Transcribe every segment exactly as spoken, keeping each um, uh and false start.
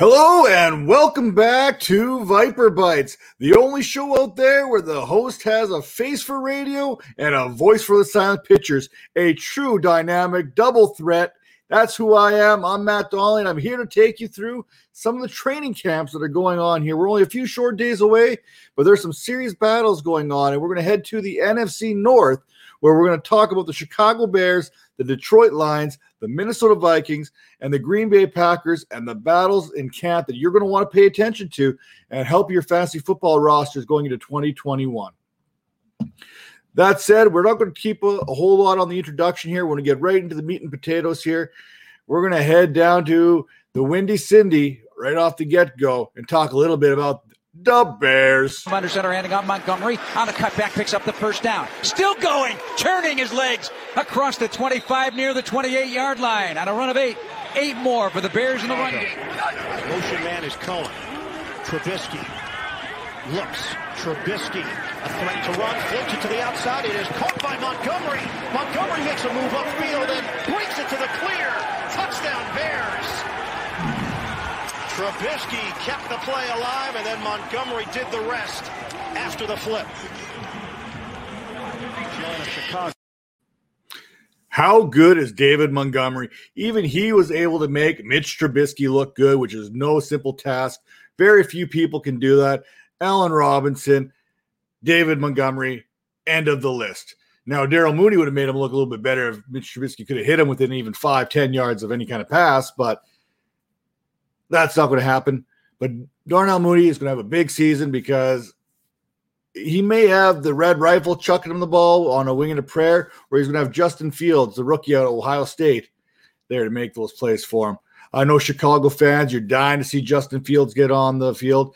Hello and welcome back to Viper Bites, the only show out there where the host has a face for radio and a voice for the silent pictures, a true dynamic double threat. That's who I am. I'm Matt Dolly, and I'm here to take you through some of the training camps that are going on here. We're only a few short days away, but there's some serious battles going on, and we're going to head to the N F C North, where we're going to talk about the Chicago Bears, the Detroit Lions, the Minnesota Vikings, and the Green Bay Packers, and the battles in camp that you're going to want to pay attention to and help your fantasy football rosters going into twenty twenty-one. That said, we're not going to keep a, a whole lot on the introduction here. We're going to get right into the meat and potatoes here. We're going to head down to the Windy Cindy right off the get-go and talk a little bit about the Bears. Under center, handing off Montgomery. On the cutback, picks up the first down. Still going, turning his legs across the twenty-five near the twenty-eight-yard line. On a run of eight, eight more for the Bears in the run game. Motion man is Cohen. Trubisky looks. Trubisky, a threat to run, flips it to the outside. It is caught by Montgomery. Montgomery makes a move upfield and brings it to the clear. Touchdown, Bears. Trubisky kept the play alive, and then Montgomery did the rest after the flip. How good is David Montgomery? Even he was able to make Mitch Trubisky look good, which is no simple task. Very few people can do that. Allen Robinson, David Montgomery, end of the list. Now, Darnell Mooney would have made him look a little bit better if Mitch Trubisky could have hit him within even five, ten yards of any kind of pass, but that's not going to happen. But Darnell Mooney is going to have a big season because he may have the red rifle chucking him the ball on a wing and a prayer, or he's going to have Justin Fields, the rookie out of Ohio State, there to make those plays for him. I know Chicago fans, you're dying to see Justin Fields get on the field.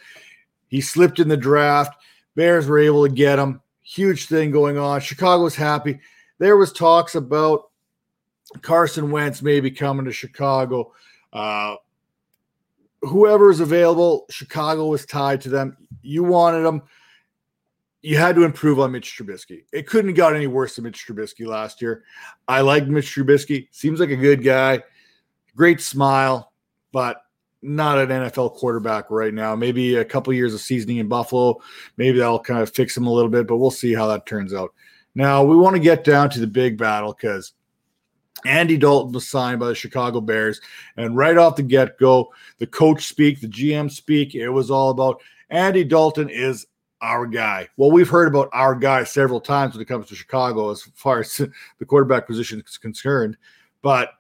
He slipped in the draft. Bears were able to get him. Huge thing going on. Chicago's happy. There was talks about Carson Wentz maybe coming to Chicago. Uh, Whoever is available, Chicago was tied to them. You wanted them. You had to improve on Mitch Trubisky. It couldn't have got any worse than Mitch Trubisky last year. I liked Mitch Trubisky. Seems like a good guy. Great smile, but not an N F L quarterback right now. Maybe a couple years of seasoning in Buffalo. Maybe that'll kind of fix him a little bit, but we'll see how that turns out. Now, we want to get down to the big battle because Andy Dalton was signed by the Chicago Bears, and right off the get-go, the coach speak, the G M speak, it was all about Andy Dalton is our guy. Well, we've heard about our guy several times when it comes to Chicago as far as the quarterback position is concerned, but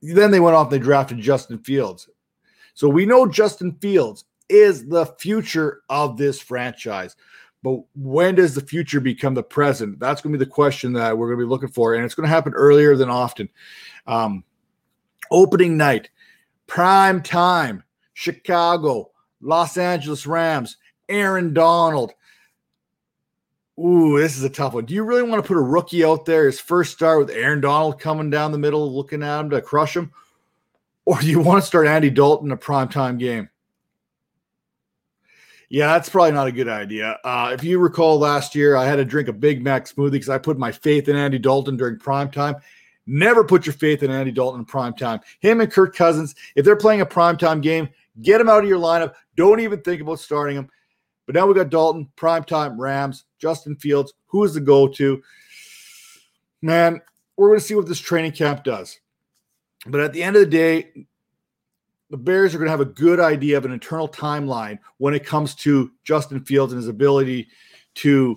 then they went off and they drafted Justin Fields. So we know Justin Fields is the future of this franchise. But when does the future become the present? That's going to be the question that we're going to be looking for, and it's going to happen earlier than often. Um, opening night, prime time, Chicago, Los Angeles Rams, Aaron Donald. Ooh, this is a tough one. Do you really want to put a rookie out there, his first start with Aaron Donald coming down the middle, looking at him to crush him? Or do you want to start Andy Dalton in a primetime game? Yeah, that's probably not a good idea. Uh, if you recall last year, I had to drink a Big Mac smoothie because I put my faith in Andy Dalton during primetime. Never put your faith in Andy Dalton in primetime. Him and Kirk Cousins, if they're playing a primetime game, get him out of your lineup. Don't even think about starting him. But now we got Dalton, primetime, Rams, Justin Fields. Who is the go-to? Man, we're going to see what this training camp does. But at the end of the day, the Bears are going to have a good idea of an internal timeline when it comes to Justin Fields and his ability to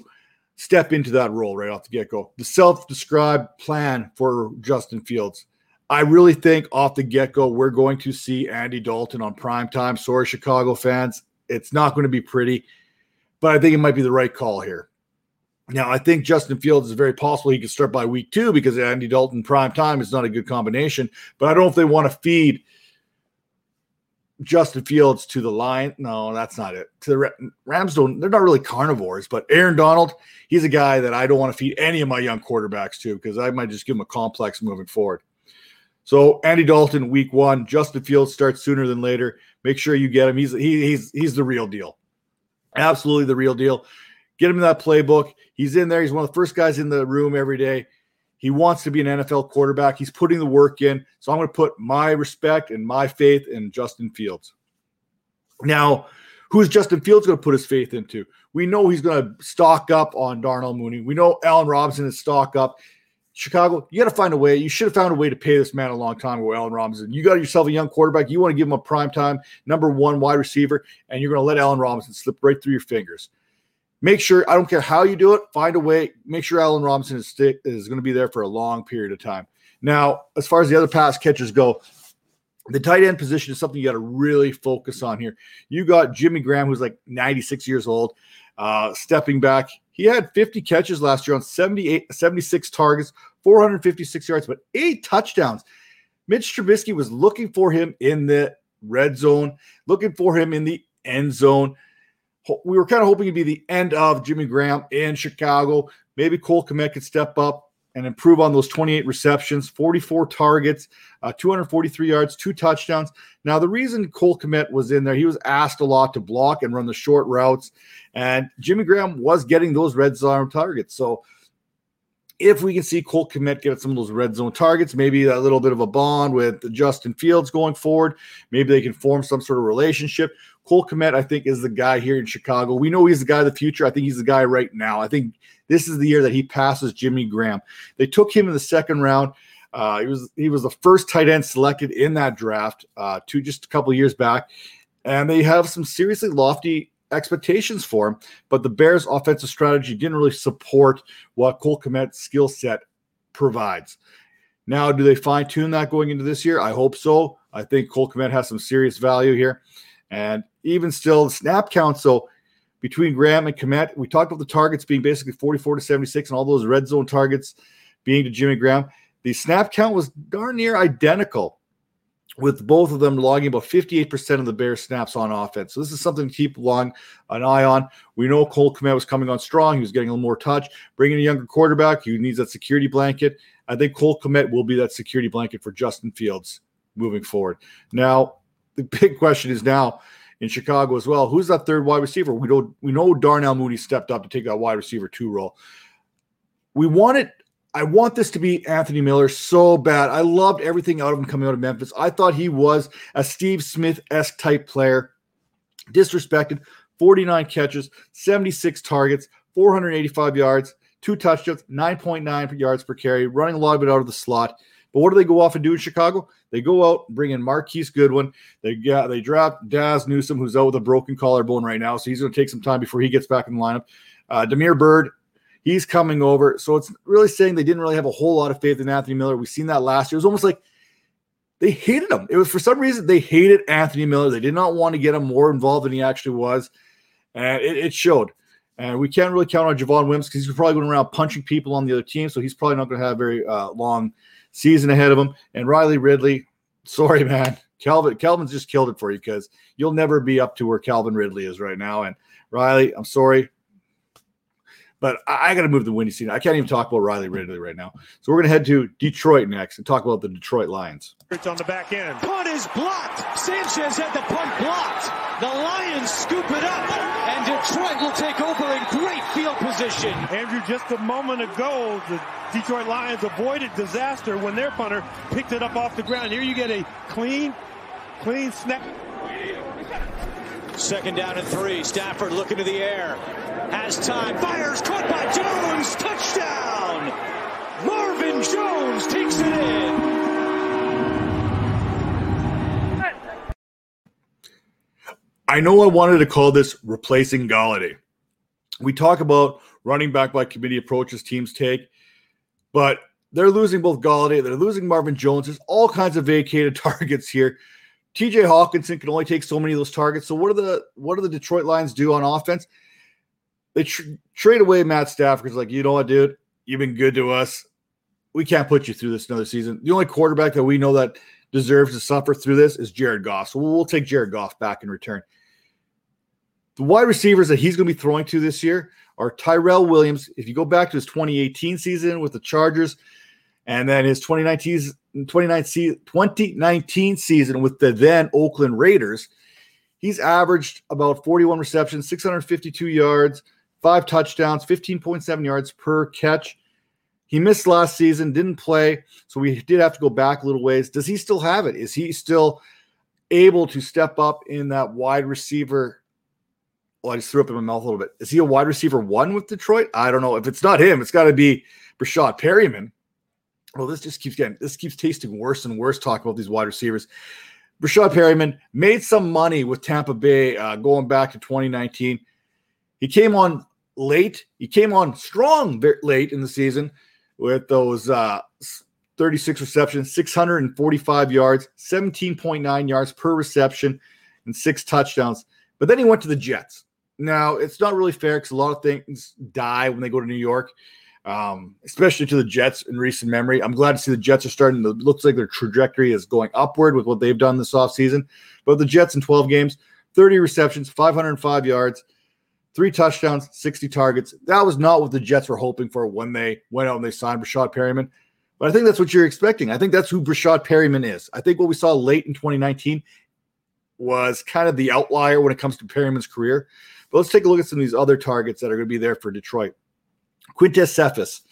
step into that role right off the get-go. The self-described plan for Justin Fields. I really think off the get-go, we're going to see Andy Dalton on primetime. Sorry, Chicago fans. It's not going to be pretty, but I think it might be the right call here. Now, I think Justin Fields is very possible he could start by week two because Andy Dalton primetime is not a good combination, but I don't know if they want to feed Justin Fields to the Lions. No, that's not it. To the Rams, don't, they're not really carnivores, but Aaron Donald, he's a guy that I don't want to feed any of my young quarterbacks to because I might just give him a complex moving forward. So Andy Dalton, week one, Justin Fields starts sooner than later. Make sure you get him. He's he, he's he's the real deal. Absolutely the real deal. Get him in that playbook. He's in there. He's one of the first guys in the room every day. He wants to be an N F L quarterback. He's putting the work in. So I'm going to put my respect and my faith in Justin Fields. Now, who's Justin Fields going to put his faith into? We know he's going to stock up on Darnell Mooney. We know Allen Robinson is stock up. Chicago, you got to find a way. You should have found a way to pay this man a long time ago, Allen Robinson. You got yourself a young quarterback. You want to give him a primetime number one wide receiver, and you're going to let Allen Robinson slip right through your fingers. Make sure, I don't care how you do it, find a way. Make sure Allen Robinson is, stick, is going to be there for a long period of time. Now, as far as the other pass catchers go, the tight end position is something you got to really focus on here. You got Jimmy Graham, who's like ninety-six years old, uh, stepping back. He had fifty catches last year on seventy-eight, seventy-six targets, four hundred fifty-six yards, but eight touchdowns. Mitch Trubisky was looking for him in the red zone, looking for him in the end zone. We were kind of hoping it'd be the end of Jimmy Graham in Chicago. Maybe Cole Kmet could step up and improve on those twenty-eight receptions, forty-four targets, uh, two hundred forty-three yards, two touchdowns. Now, the reason Cole Kmet was in there, he was asked a lot to block and run the short routes, and Jimmy Graham was getting those red zone targets. So if we can see Cole Kmet get some of those red zone targets, maybe a little bit of a bond with Justin Fields going forward, maybe they can form some sort of relationship. Cole Kmet, I think, is the guy here in Chicago. We know he's the guy of the future. I think he's the guy right now. I think this is the year that he passes Jimmy Graham. They took him in the second round. Uh, he was he was the first tight end selected in that draft uh, two just a couple of years back, and they have some seriously lofty expectations for him, but the Bears' offensive strategy didn't really support what Cole Kmet's skill set provides. Now, do they fine-tune that going into this year? I hope so. I think Cole Kmet has some serious value here. And even still, the snap count, so between Graham and Kmet, we talked about the targets being basically forty-four to seventy-six and all those red zone targets being to Jimmy Graham. The snap count was darn near identical, with both of them logging about fifty-eight percent of the Bears' snaps on offense. So this is something to keep along an eye on. We know Cole Kmet was coming on strong. He was getting a little more touch. Bringing a younger quarterback who needs that security blanket. I think Cole Kmet will be that security blanket for Justin Fields moving forward. Now, the big question is now in Chicago as well, who's that third wide receiver? We don't we know Darnell Mooney stepped up to take that wide receiver two role. We want it. I want this to be Anthony Miller so bad. I loved everything out of him coming out of Memphis. I thought he was a Steve Smith-esque type player. Disrespected, forty-nine catches, seventy-six targets, four hundred eighty-five yards, two touchdowns, nine point nine yards per carry, running a lot of it out of the slot. But what do they go off and do in Chicago? They go out and bring in Marquise Goodwin. They got, they draft Daz Newsome, who's out with a broken collarbone right now, so he's going to take some time before he gets back in the lineup. Uh, Demir Bird, he's coming over. So it's really saying they didn't really have a whole lot of faith in Anthony Miller. We've seen that last year. It was almost like they hated him. It was for some reason they hated Anthony Miller. They did not want to get him more involved than he actually was, and it, it showed. And we can't really count on Javon Wims because he's probably going around punching people on the other team, so he's probably not going to have a very uh, long season ahead of him. And Riley Ridley, sorry, man. Calvin, Calvin's just killed it for you because you'll never be up to where Calvin Ridley is right now. And Riley, I'm sorry, but I, I got to move the windy scene. I can't even talk about Riley Ridley right now. So we're going to head to Detroit next and talk about the Detroit Lions. It's on the back end. Punt is blocked. Sanchez had the punt blocked. The Lions scoop it up, and Detroit will take over in great field position. Andrew, just a moment ago, the Detroit Lions avoided disaster when their punter picked it up off the ground. Here you get a clean, clean snap. Second down and three. Stafford looking to the air. Has time. Fires. Caught by Jones. Touchdown. Marvin Jones takes it in. I know I wanted to call this replacing Galladay. We talk about running back by committee approaches teams take, but they're losing both Galladay. They're losing Marvin Jones. There's all kinds of vacated targets here. T J Hawkinson can only take so many of those targets. So what are the what do the Detroit Lions do on offense? They tr- trade away Matt Stafford. Because like, you know what, dude? You've been good to us. We can't put you through this another season. The only quarterback that we know that deserves to suffer through this is Jared Goff. So we'll take Jared Goff back in return. The wide receivers that he's going to be throwing to this year are Tyrell Williams. If you go back to his twenty eighteen season with the Chargers and then his twenty nineteen season with the then Oakland Raiders, he's averaged about forty-one receptions, six hundred fifty-two yards, five touchdowns, fifteen point seven yards per catch. He missed last season, didn't play, so we did have to go back a little ways. Does he still have it? Is he still able to step up in that wide receiver. Well, I just threw up in my mouth a little bit. Is he a wide receiver one with Detroit? I don't know. If it's not him, it's got to be Breshad Perriman. Well, this just keeps getting, this keeps tasting worse and worse talking about these wide receivers. Breshad Perriman made some money with Tampa Bay uh, going back to twenty nineteen. He came on late. He came on strong late in the season with those uh, thirty-six receptions, six hundred forty-five yards, seventeen point nine yards per reception, and six touchdowns. But then he went to the Jets. Now, it's not really fair because a lot of things die when they go to New York, um, especially to the Jets in recent memory. I'm glad to see the Jets are starting to, looks like their trajectory is going upward with what they've done this offseason. But the Jets in twelve games, thirty receptions, five hundred five yards, three touchdowns, sixty targets. That was not what the Jets were hoping for when they went out and they signed Breshad Perriman. But I think that's what you're expecting. I think that's who Breshad Perriman is. I think what we saw late in twenty nineteen was kind of the outlier when it comes to Perryman's career. But let's take a look at some of these other targets that are going to be there for Detroit. Quintez Cephus.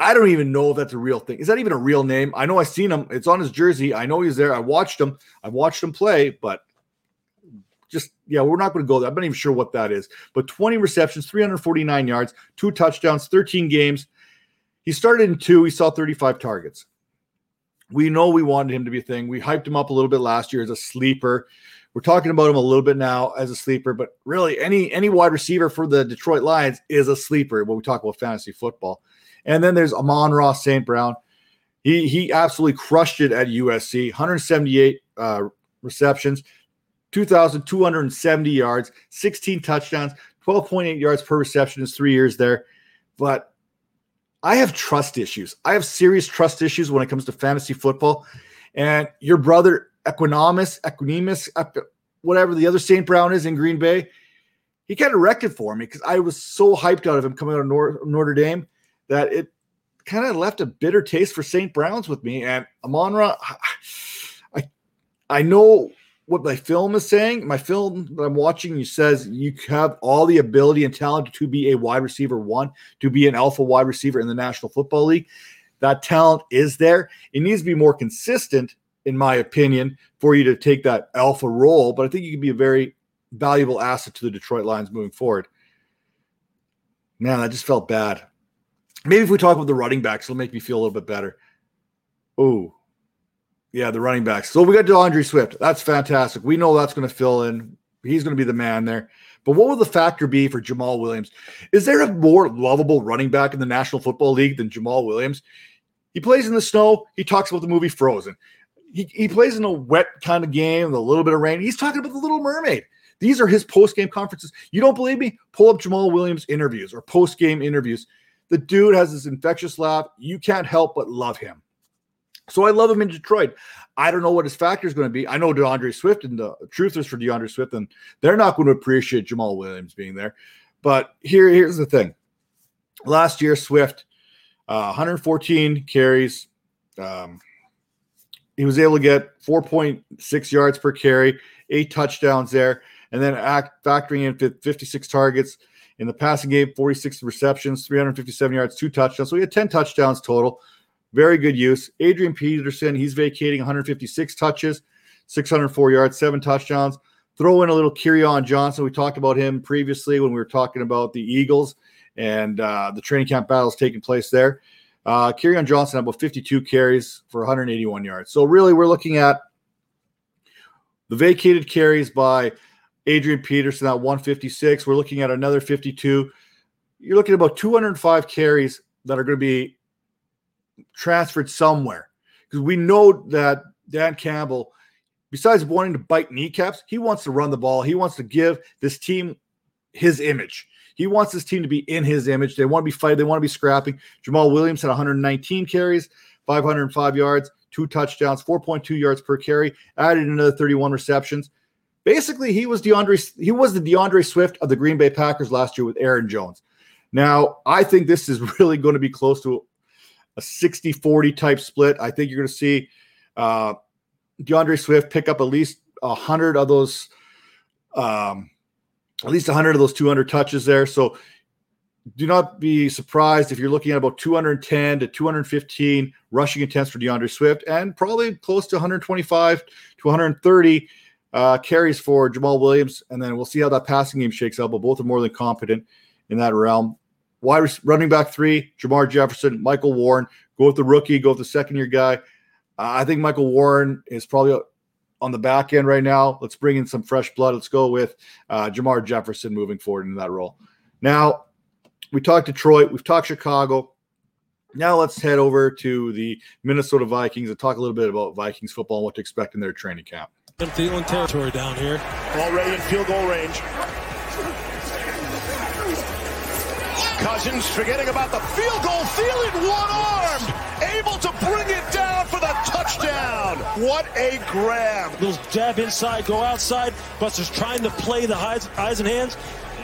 I don't even know if that's a real thing. Is that even a real name? I know I've seen him. It's on his jersey. I know he's there. I watched him. I watched him play, but just, yeah, we're not going to go there. I'm not even sure what that is. But twenty receptions, three hundred forty-nine yards, two touchdowns, thirteen games. He started in two. He saw thirty-five targets. We know we wanted him to be a thing. We hyped him up a little bit last year as a sleeper. We're talking about him a little bit now as a sleeper, but really any any wide receiver for the Detroit Lions is a sleeper when we talk about fantasy football. And then there's Amon-Ra Saint Brown. He he absolutely crushed it at U S C. one hundred seventy-eight uh, receptions, two thousand two hundred seventy yards, sixteen touchdowns, twelve point eight yards per reception is three years there. But I have trust issues. I have serious trust issues when it comes to fantasy football. And your brother, Equanimeous, Equanimeous, whatever the other Saint Brown is in Green Bay, he kind of wrecked it for me because I was so hyped out of him coming out of Nor- Notre Dame that it kind of left a bitter taste for Saint Brown's with me. And Amon-Ra, I, I know what my film is saying. My film that I'm watching says you have all the ability and talent to be a wide receiver one, to be an alpha wide receiver in the National Football League. That talent is there. It needs to be more consistent, in my opinion, for you to take that alpha role. But I think you can be a very valuable asset to the Detroit Lions moving forward. Man, that just felt bad. Maybe if we talk about the running backs, it'll make me feel a little bit better. Oh, yeah, the running backs. So we got DeAndre Swift. That's fantastic. We know that's going to fill in. He's going to be the man there. But what will the factor be for Jamal Williams? Is there a more lovable running back in the National Football League than Jamal Williams? He plays in the snow. He talks about the movie Frozen. He, he plays in a wet kind of game with a little bit of rain. He's talking about The Little Mermaid. These are his post-game conferences. You don't believe me? Pull up Jamal Williams interviews or post-game interviews. The dude has this infectious laugh. You can't help but love him. So I love him in Detroit. I don't know what his factor is going to be. I know DeAndre Swift and the truthers for DeAndre Swift, and they're not going to appreciate Jamal Williams being there. But here, here's the thing. Last year, Swift, uh, one hundred fourteen carries. Um, he was able to get four point six yards per carry, eight touchdowns there, and then act, factoring in fifty-six targets. In the passing game, forty-six receptions, three hundred fifty-seven yards, two touchdowns. So he had ten touchdowns total. Very good use. Adrian Peterson, he's vacating one hundred fifty-six touches, six hundred four yards, seven touchdowns. Throw in a little Kerryon Johnson. We talked about him previously when we were talking about the Eagles and uh, the training camp battles taking place there. Uh, Kerryon Johnson had about fifty-two carries for one hundred eighty-one yards. So really we're looking at the vacated carries by Adrian Peterson at one hundred fifty-six. We're looking at another fifty-two. You're looking at about two hundred five carries that are going to be transferred somewhere, because we know that Dan Campbell, besides wanting to bite kneecaps, he wants to run the ball. He wants to give this team his image. He wants this team to be in his image. They want to be fighting. They want to be scrapping. Jamal Williams had one hundred nineteen carries, five hundred five yards, two touchdowns, four point two yards per carry, added another thirty-one receptions. Basically, he was DeAndre. He was the DeAndre Swift of the Green Bay Packers last year with Aaron Jones. Now, I think this is really going to be close to a sixty forty type split. I think you're going to see uh, DeAndre Swift pick up at least one hundred of those, um, at least one hundred of those two hundred touches there. So do not be surprised if you're looking at about two hundred ten to two hundred fifteen rushing attempts for DeAndre Swift and probably close to one twenty-five to one thirty uh, carries for Jamal Williams. And then we'll see how that passing game shakes out, but both are more than competent in that realm. Wide running back three, Jermar Jefferson, Michael Warren. Go with the rookie, go with the second-year guy. Uh, I think Michael Warren is probably on the back end right now. Let's bring in some fresh blood. Let's go with uh, Jermar Jefferson moving forward in that role. Now, we talked Detroit. We've talked Chicago. Now let's head over to the Minnesota Vikings and talk a little bit about Vikings football and what to expect in their training camp. Thielen territory down here. Already in field goal range. Cousins forgetting about the field goal. Thielen one-armed. Able to bring it down for the touchdown. What a grab. Little jab inside, go outside. Buster's trying to play the eyes, eyes and hands.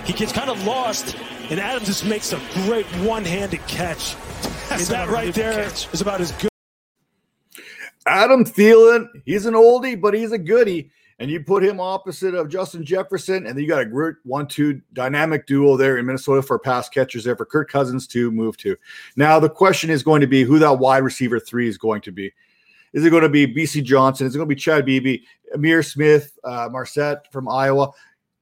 He gets kind of lost. And Adams just makes a great one-handed catch. And that right there is about as good. Adam Thielen, he's an oldie, but he's a goodie. And you put him opposite of Justin Jefferson, and you got a great one two dynamic duo there in Minnesota for pass catchers there for Kirk Cousins to move to. Now, the question is going to be who that wide receiver three is going to be. Is it going to be B C Johnson? Is it going to be Chad Beebe, Ihmir Smith-Marsette uh, from Iowa?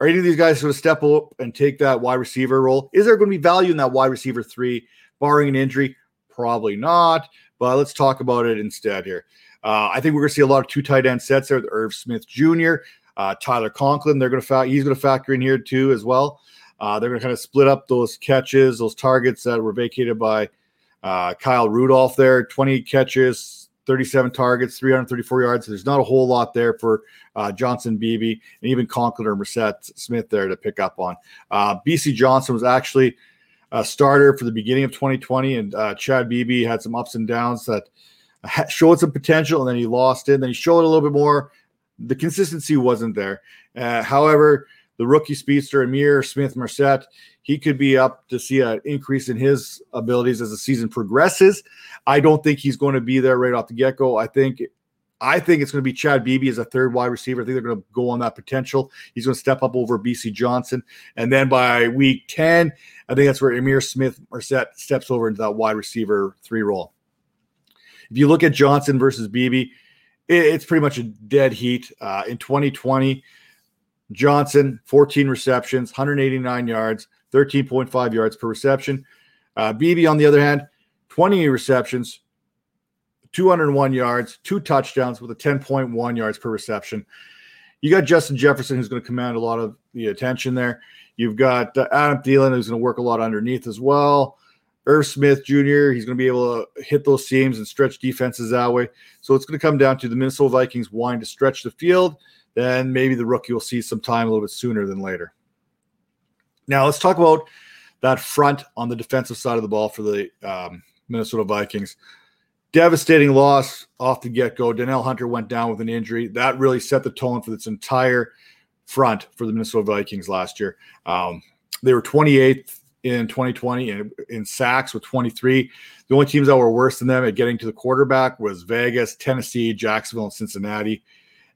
Are any of these guys going to step up and take that wide receiver role? Is there going to be value in that wide receiver three, barring an injury? Probably not, but let's talk about it instead here. Uh, I think we're going to see a lot of two tight end sets there. Irv Smith Junior, uh, Tyler Conklin, they're going to fa- he's going to factor in here too as well. Uh, they're going to kind of split up those catches, those targets that were vacated by uh, Kyle Rudolph there, twenty catches. thirty-seven targets, three thirty-four yards. There's not a whole lot there for uh, Johnson, Beebe, and even Conklin or Merced Smith there to pick up on. Uh, B C Johnson was actually a starter for the beginning of twenty twenty, and uh, Chad Beebe had some ups and downs that showed some potential, and then he lost it. And then he showed a little bit more. The consistency wasn't there. Uh, however, the rookie speedster, Ihmir Smith-Marsette, he could be up to see an increase in his abilities as the season progresses. I don't think he's going to be there right off the get-go. I think I think it's going to be Chad Beebe as a third wide receiver. I think they're going to go on that potential. He's going to step up over B C Johnson. And then by week ten, I think that's where Ihmir Smith-Marsette steps over into that wide receiver three role. If you look at Johnson versus Beebe, it's pretty much a dead heat. Uh, in twenty twenty, Johnson, fourteen receptions, one eighty-nine yards, thirteen point five yards per reception. Uh, Beebe, on the other hand, twenty receptions, two oh one yards, two touchdowns with a ten point one yards per reception. You got Justin Jefferson, who's going to command a lot of the attention there. You've got uh, Adam Thielen, who's going to work a lot underneath as well. Irv Smith Junior, he's going to be able to hit those seams and stretch defenses that way. So it's going to come down to the Minnesota Vikings wanting to stretch the field. Then maybe the rookie will see some time a little bit sooner than later. Now let's talk about that front on the defensive side of the ball for the um, Minnesota Vikings. Devastating loss off the get-go. Danielle Hunter went down with an injury. That really set the tone for this entire front for the Minnesota Vikings last year. Um, they were twenty-eighth in twenty twenty in, in sacks with twenty-three. The only teams that were worse than them at getting to the quarterback was Vegas, Tennessee, Jacksonville, and Cincinnati.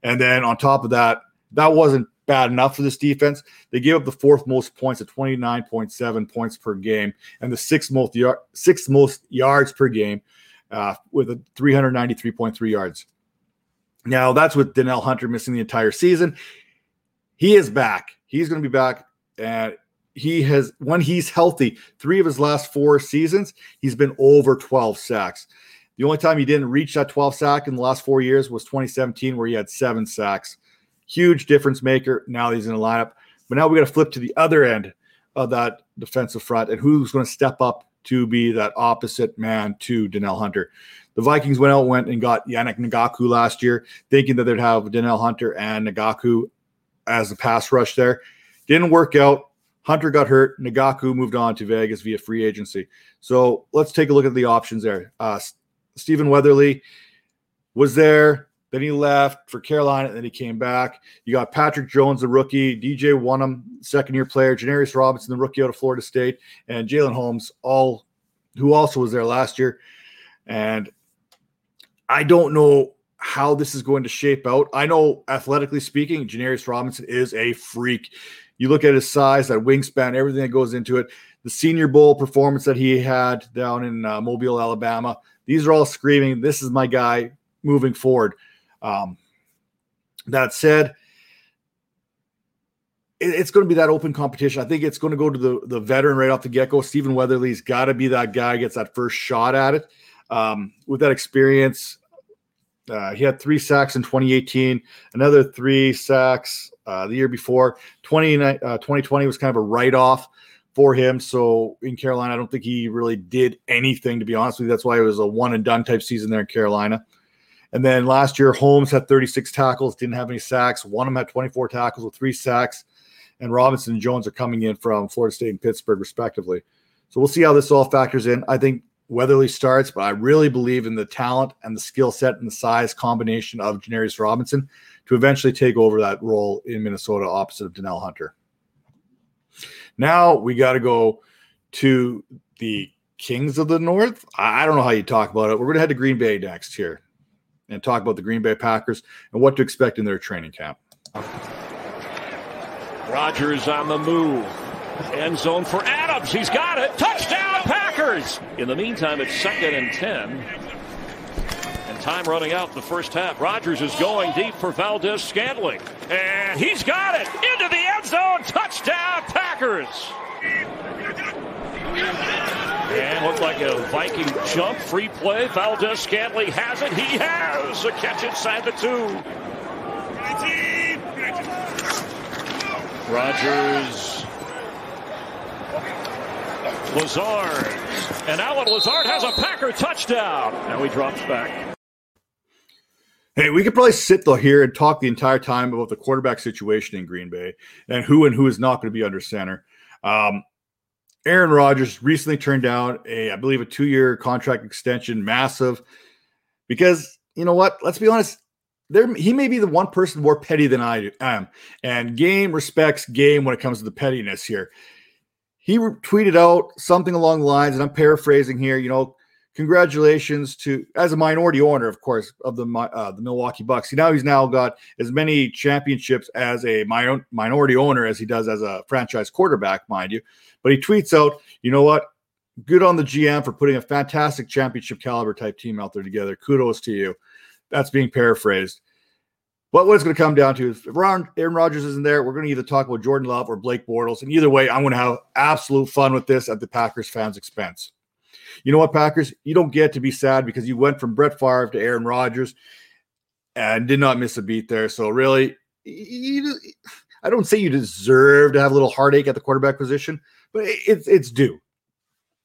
And then on top of that, that wasn't bad enough for this defense. They gave up the fourth most points at twenty-nine point seven points per game and the sixth most, yard, sixth most yards per game uh, with a three ninety-three point three yards. Now, that's with Danielle Hunter missing the entire season. He is back. He's going to be back. And he has, when he's healthy, three of his last four seasons, he's been over twelve sacks. The only time he didn't reach that twelve sack in the last four years was twenty seventeen, where he had seven sacks. Huge difference maker. Now he's in the lineup. But now we got to flip to the other end of that defensive front and who's going to step up to be that opposite man to Danielle Hunter. The Vikings went out went and got Yannick Ngakoue last year, thinking that they'd have Danielle Hunter and Ngakoue as the pass rush there. Didn't work out. Hunter got hurt. Ngakoue moved on to Vegas via free agency. So let's take a look at the options there. Uh, Stephen Weatherly was there, then he left for Carolina, and then he came back. You got Patrick Jones, the rookie, D J Wonnum, second-year player, Janarius Robinson, the rookie out of Florida State, and Jalen Holmes, all who also was there last year. And I don't know how this is going to shape out. I know, athletically speaking, Janarius Robinson is a freak. You look at his size, that wingspan, everything that goes into it. the Senior Bowl performance that he had down in uh, Mobile, Alabama. These are all screaming, this is my guy moving forward. Um, that said, it, it's going to be that open competition. I think it's going to go to the, the veteran right off the get-go. Stephen Weatherly's got to be that guy, gets that first shot at it. Um, with that experience, uh, he had three sacks in twenty eighteen, another three sacks uh, the year before. twenty, uh, twenty twenty was kind of a write-off for him. So in Carolina, I don't think he really did anything, to be honest with you. That's why it was a one and done type season there in Carolina. And then last year, Holmes had thirty-six tackles, didn't have any sacks. One of them had twenty-four tackles with three sacks. And Robinson and Jones are coming in from Florida State and Pittsburgh, respectively. So we'll see how this all factors in. I think Weatherly starts, but I really believe in the talent and the skill set and the size combination of Janarius Robinson to eventually take over that role in Minnesota opposite of Danielle Hunter. Now we got to go to the Kings of the North. I don't know how you talk about it. We're going to head to Green Bay next here and talk about the Green Bay Packers and what to expect in their training camp. Rodgers on the move. End zone for Adams. He's got it. Touchdown, Packers. In the meantime, it's second and ten. And time running out the first half. Rodgers is going deep for Valdez Scantling. And he's got it. Into the end zone. Touchdown, Packers. And looked like a Viking jump. Free play. Valdez Scantling has it. He has a catch inside the two. Rodgers. Lazard, and Allen Lazard has a Packer touchdown. Now he drops back. Hey, we could probably sit though here and talk the entire time about the quarterback situation in Green Bay and who and who is not going to be under center. Um, Aaron Rodgers recently turned down a, I believe, a two-year contract extension, massive, because you know what? Let's be honest. There, he may be the one person more petty than I am, and game respects game when it comes to the pettiness here. He tweeted out something along the lines, and I'm paraphrasing here, you know, congratulations to, as a minority owner, of course, of the uh, the Milwaukee Bucks. You know, he's now got as many championships as a mi- minority owner as he does as a franchise quarterback, mind you. But he tweets out, you know what, good on the G M for putting a fantastic championship caliber type team out there together. Kudos to you. That's being paraphrased. But what it's going to come down to is if Aaron Rodgers isn't there, we're going to either talk about Jordan Love or Blake Bortles. And either way, I'm going to have absolute fun with this at the Packers fans' expense. You know what, Packers? You don't get to be sad because you went from Brett Favre to Aaron Rodgers and did not miss a beat there. So really, you, I don't say you deserve to have a little heartache at the quarterback position, but it's, it's due.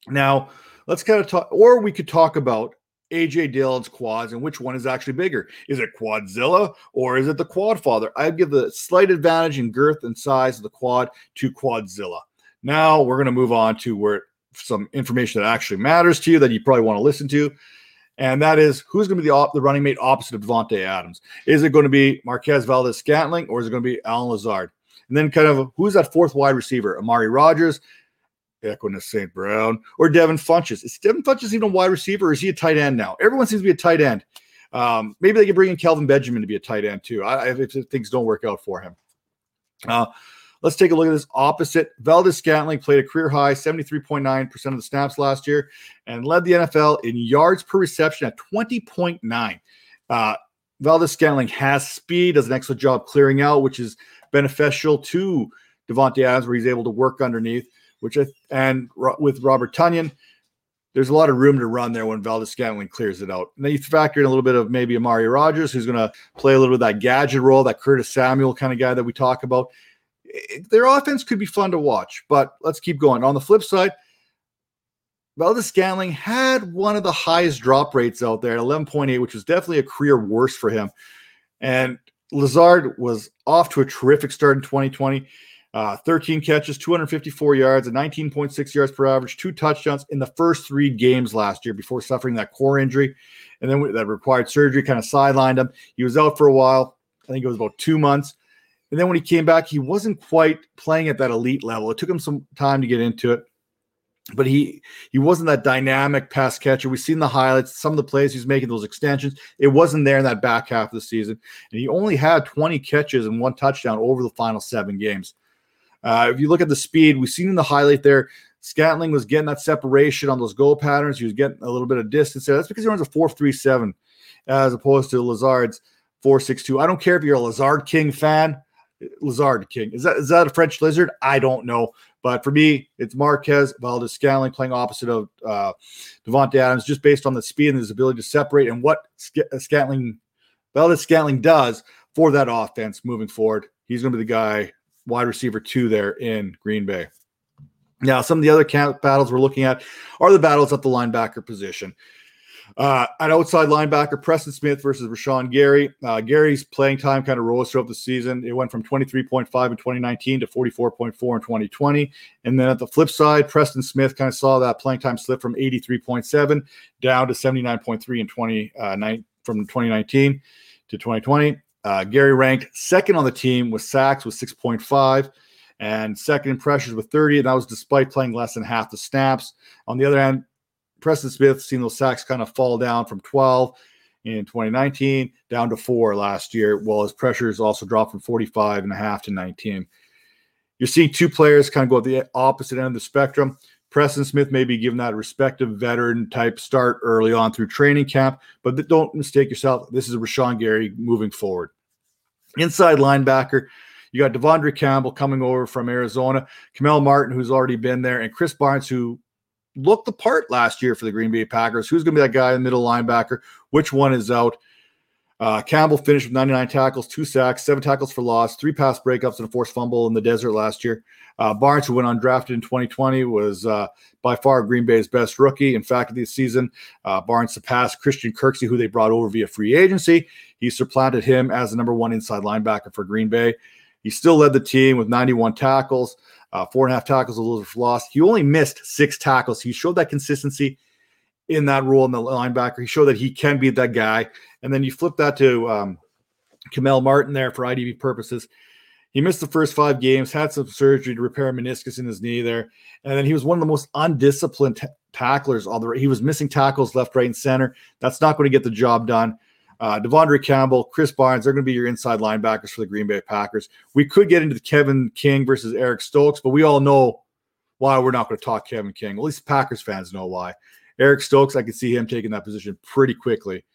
Now, let's kind of talk – or we could talk about – A J Dillon's quads and which one is actually bigger. Is it Quadzilla or is it the Quad Father? I'd give the slight advantage in girth and size of the quad to Quadzilla. Now we're going to move on to where some information that actually matters to you that you probably want to listen to, and that is who's going to be the, op- the running mate opposite of Davante Adams. Is it going to be Marquez Valdez Scantling or is it going to be Allen Lazard? And then kind of who's that fourth wide receiver? Amari Rodgers, Equanimeous Saint Brown, or Devin Funchess. Is Devin Funchess even a wide receiver, or is he a tight end now? Everyone seems to be a tight end. Um, maybe they could bring in Kelvin Benjamin to be a tight end too, I, if, if things don't work out for him. Uh, let's take a look at this opposite. Valdez Scantling played a career-high seventy-three point nine percent of the snaps last year and led the N F L in yards per reception at twenty point nine. Uh, Valdez Scantling has speed, does an excellent job clearing out, which is beneficial to Davante Adams where he's able to work underneath. Which I, and ro- with Robert Tonyan, there's a lot of room to run there when Valdez Scantling clears it out. And then you factor in a little bit of maybe Amari Rodgers, who's going to play a little bit of that gadget role, that Curtis Samuel kind of guy that we talk about. It, their offense could be fun to watch, but let's keep going. On the flip side, Valdez Scantling had one of the highest drop rates out there at eleven point eight, which was definitely a career worst for him. And Lazard was off to a terrific start in twenty twenty. Uh, thirteen catches, two hundred fifty-four yards, and nineteen point six yards per average, two touchdowns in the first three games last year before suffering that core injury. And then that required surgery, kind of sidelined him. He was out for a while. I think it was about two months. And then when he came back, he wasn't quite playing at that elite level. It took him some time to get into it. But he he wasn't that dynamic pass catcher. We've seen the highlights, some of the plays he's making, those extensions. It wasn't there in that back half of the season. And he only had twenty catches and one touchdown over the final seven games. Uh, if you look at the speed, we've seen in the highlight there, Scantling was getting that separation on those goal patterns. He was getting a little bit of distance there. That's because he runs a four three seven as opposed to Lazard's four six two. I don't care if you're a Lazard King fan. Lazard King. Is that is that a French lizard? I don't know. But for me, it's Marquez Valdez Scantling playing opposite of uh, Davante Adams, just based on the speed and his ability to separate and what Sc- Scantling Valdez Scantling does for that offense moving forward. He's going to be the guy, wide receiver two there in Green Bay. Now, some of the other camp battles we're looking at are the battles at the linebacker position. Uh, an outside linebacker, Preston Smith versus Rashawn Gary. Uh, Gary's playing time kind of rose throughout the season. It went from twenty-three point five in twenty nineteen to forty-four point four in twenty twenty. And then at the flip side, Preston Smith kind of saw that playing time slip from eighty-three point seven down to seventy-nine point three in twenty, uh, nine, from twenty nineteen to twenty twenty. Uh, Gary ranked second on the team with sacks with six point five and second in pressures with thirty. And that was despite playing less than half the snaps. On the other hand, Preston Smith seen those sacks kind of fall down from twelve in twenty nineteen down to four last year, while his pressures also dropped from forty-five and a half to nineteen. You're seeing two players kind of go at the opposite end of the spectrum. Preston Smith may be given that respective veteran type start early on through training camp, but don't mistake yourself. This is a Rashawn Gary moving forward. Inside linebacker, you got Devondre Campbell coming over from Arizona, Kamel Martin, who's already been there, and Chris Barnes, who looked the part last year for the Green Bay Packers. Who's going to be that guy in the middle linebacker? Which one is out? Uh, Campbell finished with ninety-nine tackles, two sacks, seven tackles for loss, three pass breakups, and a forced fumble in the desert last year. Uh, Barnes, who went undrafted in twenty twenty, was uh, by far Green Bay's best rookie. In fact, this season, uh, Barnes surpassed Christian Kirksey, who they brought over via free agency. He supplanted him as the number one inside linebacker for Green Bay. He still led the team with ninety-one tackles, uh, four and a half tackles of those for loss. He only missed six tackles. He showed that consistency in that role in the linebacker. He showed that he can be that guy. And then you flip that to um, Kamel Martin there for I D V purposes. He missed the first five games, had some surgery to repair a meniscus in his knee there. And then he was one of the most undisciplined t- tacklers. All the He was missing tackles left, right, and center. That's not going to get the job done. Uh, Devondre Campbell, Chris Barnes, they're going to be your inside linebackers for the Green Bay Packers. We could get into the Kevin King versus Eric Stokes, but we all know why we're not going to talk Kevin King. At least Packers fans know why. Eric Stokes, I could see him taking that position pretty quickly,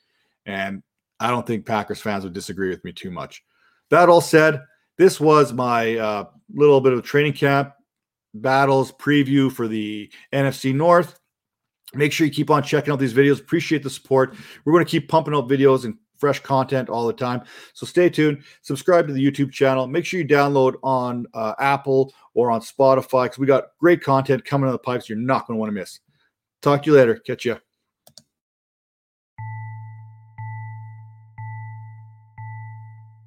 and I don't think Packers fans would disagree with me too much. That all said, this was my uh, little bit of training camp battles preview for the N F C North. Make sure you keep on checking out these videos. Appreciate the support. We're going to keep pumping out videos and fresh content all the time. So stay tuned. Subscribe to the YouTube channel. Make sure you download on uh, Apple or on Spotify because we got great content coming out of the pipes you're not going to want to miss. Talk to you later. Catch ya.